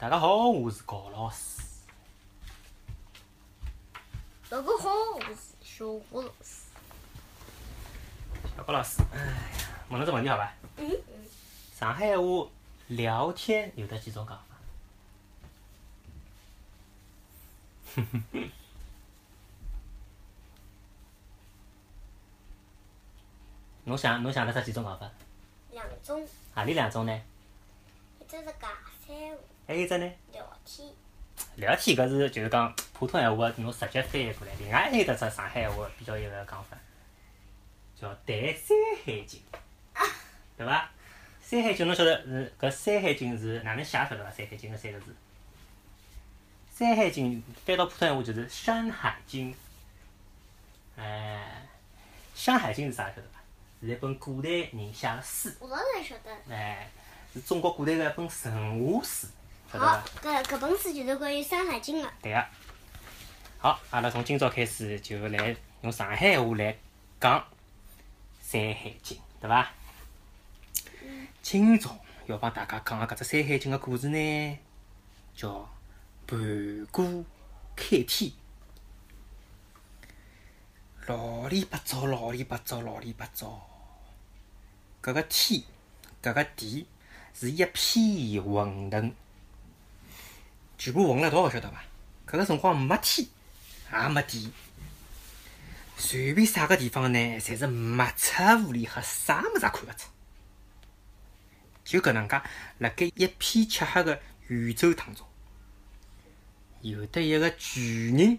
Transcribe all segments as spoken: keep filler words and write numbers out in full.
大家好，我是高老师。大家好，我是小高老师。小高老师，哎呀，问侬只问题好伐？嗯。上海话聊天有得几种讲法？哼哼哼。侬想侬想得出几种讲法？两种。何里两种呢？一只是尬三胡。还有一只呢？聊天。聊天搿是就是讲普通闲话，侬直接翻译过来。另外还有得只上海话比较有个讲法，叫“谈山海经”，对伐？山海经侬晓得是搿山海经是哪能写法个伐？山海经搿三个字，山海经翻到普通闲话就是《山海经》。哎，《山海经》是啥晓得伐？是一本古代人写个书。我当然晓得。哎，是中国古代个一本神话书。好，搿搿本书就是关于《山海经》个。对个。好，阿拉从今朝开始就来用上海话来讲《山海经》，对伐？嗯。今朝要帮大家讲个搿只《山海经》个故事呢，叫盘古开天。老里八糟，老里八糟，老里八糟。搿个天，搿个地，是一片混沌。全部混辣一道，晓得伐？搿个辰光没天，也没地，随便啥个地方呢，侪是目赤糊里黑，啥物事也看勿出。就搿能介，辣盖一片漆黑个宇宙当中，有得一个巨人，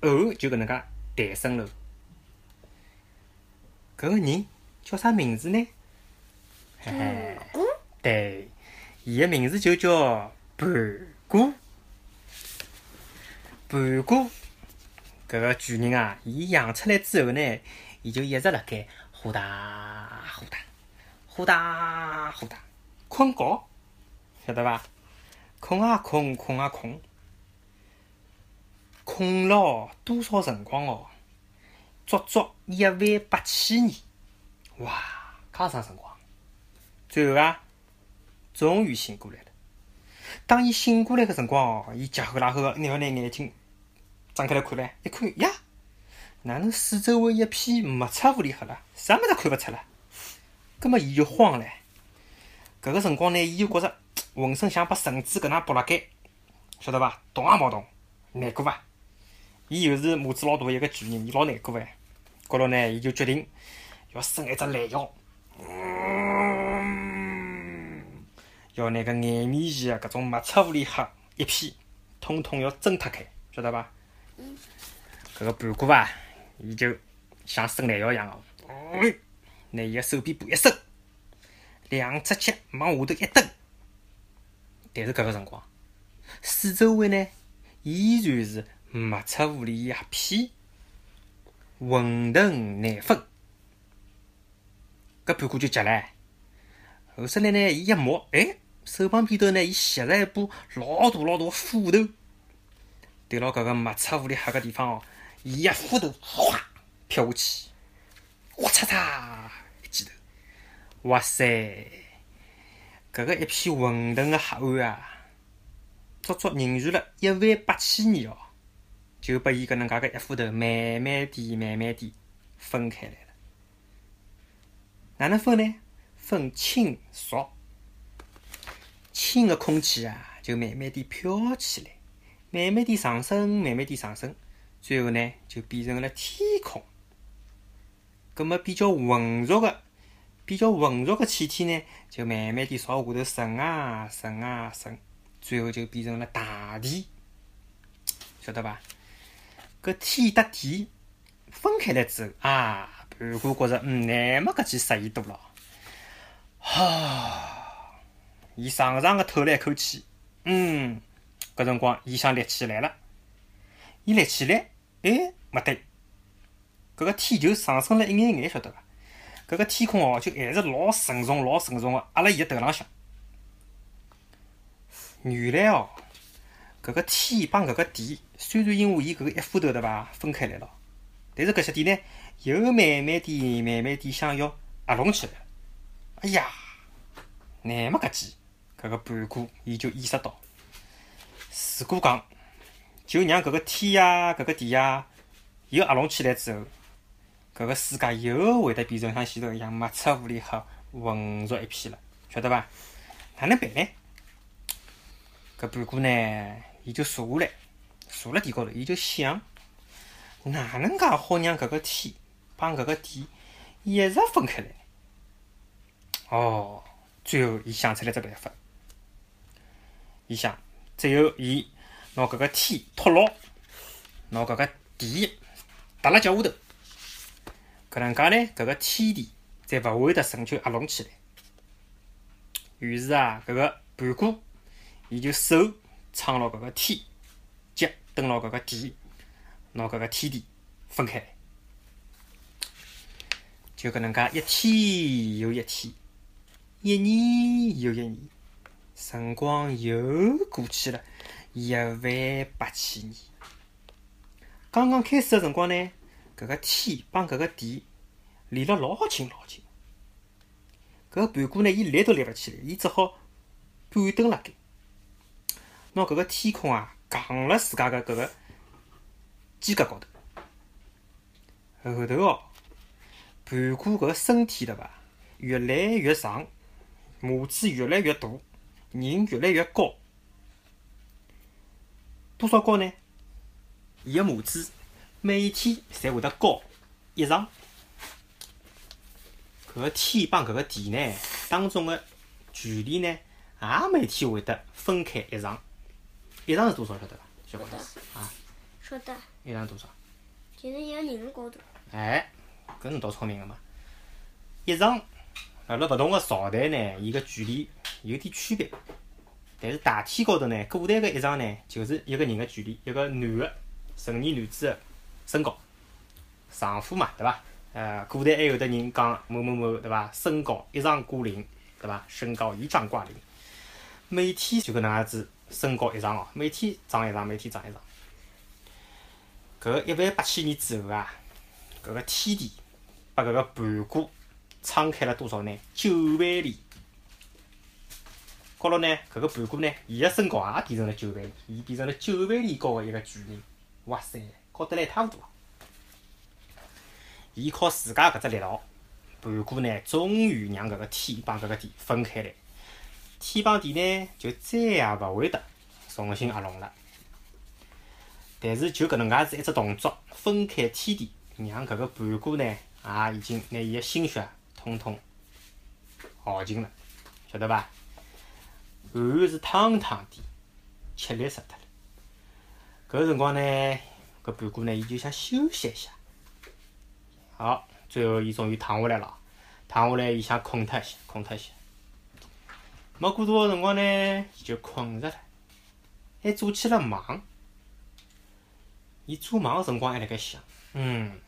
偶就搿能介诞生了。搿个人叫啥名字呢？盘古。对，伊个名字就叫盘古，盘古，搿个巨人啊，伊养出来之后呢，伊就一直辣盖呼哒呼哒，呼哒呼哒，困觉，晓得伐？困啊困，困啊困，困了多少辰光哦？足足一万八千年，哇，介长辰光！最后啊，终于醒过来了。当伊醒过来个辰光哦，伊急吼拉吼个，拿拿眼睛张开来看唻，一看呀，哪能四周围一片目赤糊里黑啦，啥物事看勿出啦？葛末伊就慌唻。搿个辰光呢，伊就觉着浑身像把绳子搿能绑辣盖，晓得伐？动也冇动，难过伐？伊又是母子老大一个巨人，伊老难过哎。高头呢，伊就决定要伸一只懒腰。要拿搿眼面前个搿种目赤糊里黑一片，统统要挣脱开，晓得伐？嗯。搿个盘古啊，伊就像伸懒腰一样哦，拿伊个手臂部一伸，两只脚往下头一蹬。但是搿个辰光，四周围呢依然是目赤糊里一片，混沌难分。搿盘古就急了，后首来呢，伊一摸，哎。手旁边头呢，伊携着一把老大老大斧头，对牢搿个目赤糊里黑个地方哦，伊一斧头哗劈下去，哗嚓嚓一记头，哇塞！搿个一片混沌个黑暗啊，足足凝聚了一万八千年哦，就被伊搿能介个一斧头慢慢地、慢慢地分开来了。哪能分呢？分清浊。清个空气啊，就慢慢地飘起来，慢慢地上升，慢慢地上升，最后呢，就变成了天空。葛末比较浑浊个、比较浑浊个气体呢，就慢慢地朝下头渗啊渗啊渗，最后就变成了大地，晓得伐？搿天搭地分开来之后啊，盘古觉着嗯，乃末搿记适意多了，哈。伊长长个透了一口气，嗯，搿辰光伊想立起来了。伊立起来，哎，没对，搿个天就上升了一眼眼，晓得伐？搿个天空哦，就还是老沉重、老沉重个，压辣伊个头浪向。原来哦，搿个天帮搿个地，虽然因为伊搿个一斧头对伐分开来了，但是搿些点呢，又慢慢地、慢慢地想要合拢起来。哎呀，乃末搿记。搿个变故，伊就意识到，如果讲就让搿个天呀、搿个地呀又合拢起来之后，搿个世界又会得变成像前头一样抹黑乌里黑混浊一片了，晓得伐？哪能办呢？搿变故呢，伊就坐下来，坐辣地高头，伊就想，哪能介好让搿个天帮搿个地一直分开来？哦，最后伊想出来只办法，伊想，最后伊拿搿个天托牢，拿搿个地搭辣脚下头，搿能介呢，搿个天地才勿会得成就合拢起来。于是啊，搿个盘古伊就手撑牢搿个天，脚蹬牢搿个地，拿搿个天地分开来。就搿能介一天又一天，一年又一年，辰光又过去了一万八千年。刚刚开始的辰光呢，搿个天帮搿个地离了老近老近。搿盘古呢，伊立都立勿起来，伊只好半蹲辣盖，拿搿个天空啊扛辣自家个搿个肩胛高头。后头哦，盘古搿身体对伐，越来越长，拇指越来越大，人越来越高。多少高呢？伊个拇指每一天侪会得高一丈。搿个天帮搿个地呢，当中个距离呢，也每天会得分开一丈。一丈是多少？晓得伐？小高头啊？晓得。一丈多少？就是一个人高度。哎。搿侬倒聪明个嘛！一丈辣辣勿同个朝代呢，伊个距离有点区别，但是大体高头呢，古代个一丈呢，就是一个人个距离，一个男个成年男子个身高，丈夫嘛，对伐？呃，古代还有得人讲某某某，对伐？身高一丈挂零，对伐？身高一丈挂零，每天就搿能介子，身高一丈哦，每天长一丈，每天长一丈。搿一万八千年之后啊，搿个天地把搿个盘古撑开了多少呢？九万里。高头呢，搿个盘古呢，伊个身高也变成了九万里，伊变成了九万里高个一个巨人。哇塞，高得来一塌糊涂。伊靠自家搿只力道，盘古呢，终于让搿个天帮搿个地分开来。天帮地呢，就再也勿会得重新合拢了。但是就搿能介子一只动作，分开天地，让搿个盘古呢，啊，已经拿伊个心血通通耗尽了，晓得伐？汗是淌淌的，吃力死脱了。搿辰光呢，搿盘古呢，伊就想休息一下。好，最后伊终于躺下来了，躺下来伊想困脱一下，困脱一下。没过多少辰光呢，伊就困着了，还做起了梦。伊做梦个辰光还辣盖想，嗯。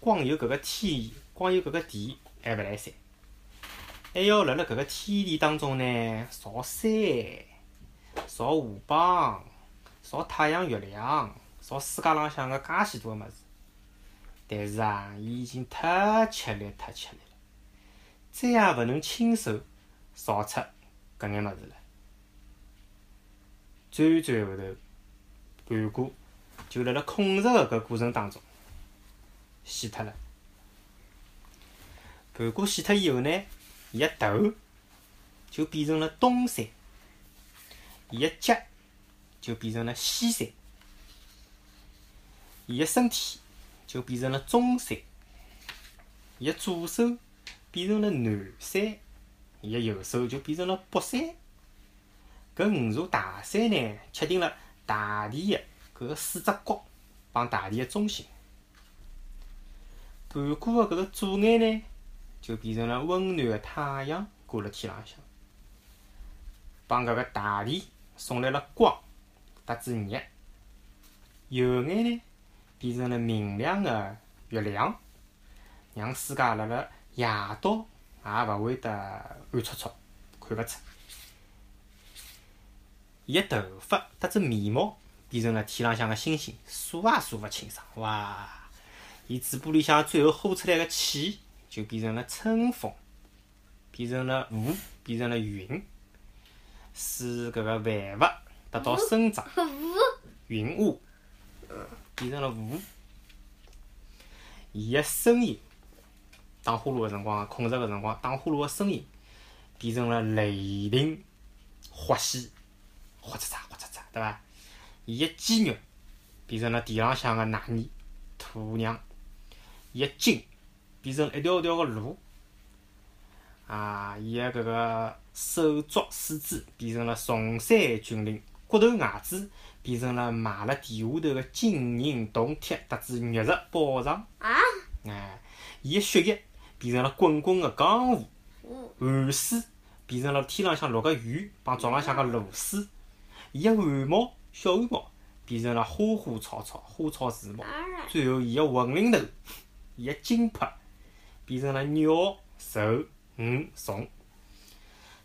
光有搿个天，光有搿个地，还勿来三，还要辣辣搿个天地当中呢，造山、造河浜、造太阳、月亮、造世界浪向个介许多个物事。但是啊，伊已经太吃力，太吃力了，再也勿能亲手造出搿眼物事了。最最后头，盘古就辣辣困着个搿过程当中。死脱了。盘古死脱以后呢，伊个头就变成了东山，伊个脚就变成了西山，伊个身体就变成了中山，伊个左手变成了南山，伊个右手就变成了北山。搿五座大山呢，确定了大地个搿个四只角帮大地个中心。盘古个搿个左眼呢，就变成了温暖个太阳挂辣天浪向，帮搿个大地送来了光，搭子热。右眼呢，变成了明亮个月亮，让世界辣辣夜到也勿会得暗戳戳看勿出。伊个头发搭子眉毛变成了天浪向个星星，数也数勿清爽，哇！伊嘴巴里向最后呼出来个气，就变成了春风，变成了雾，变成了云，使搿个万物达到生长、运化，变成了物。伊个声音，打呼噜个辰光啊，困着个辰光，打呼噜个声音变成了雷霆、划线、划嚓嚓、划嚓嚓，对伐？伊个肌肉变成了地浪向个奶泥、土壤，伊个筋变成一条条个路。啊！伊个搿个手足四肢变成了崇山峻岭，骨头牙齿变成了埋辣地下头个金银铜铁，特子玉石宝藏。啊！哎，伊个血液变成了滚滚个江湖，汗水变成了天浪向落个雨帮早浪向个露水，伊个汗毛小汗毛变成了花花草草、花草树木，最后伊个魂灵头，伊个精魄变成了鸟兽。嗯，从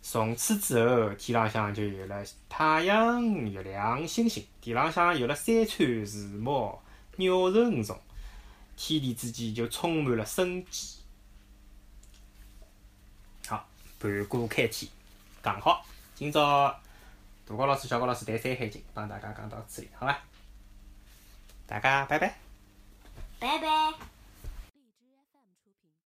从此之后，天浪向就有了太阳、月亮、星星；地浪向有了山川、树木、鸟兽、鱼虫。天地之间就充满了生机。好，盘古开天，讲好。今朝大高老师、小高老师谈《山海经》，帮大家讲到此里，好伐？大家拜拜。拜拜。